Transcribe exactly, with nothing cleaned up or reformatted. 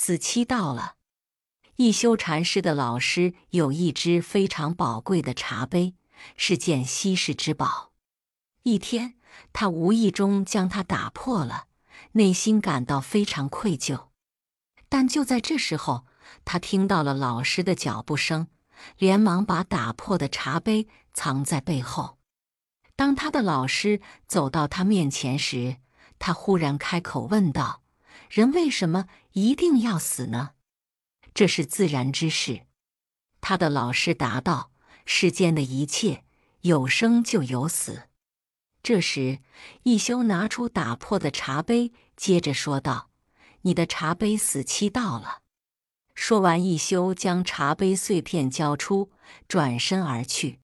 死期到了。一休禅师的老师有一只非常宝贵的茶杯，是件稀世之宝。一天，他无意中将它打破了，内心感到非常愧疚。但就在这时候，他听到了老师的脚步声，连忙把打破的茶杯藏在背后。当他的老师走到他面前时，他忽然开口问道：“人为什么一定要死呢？这是自然之事。”他的老师答道：“世间的一切，有生就有死。”这时，一休拿出打破的茶杯，接着说道：“你的茶杯死期到了。”说完，一休将茶杯碎片交出，转身而去。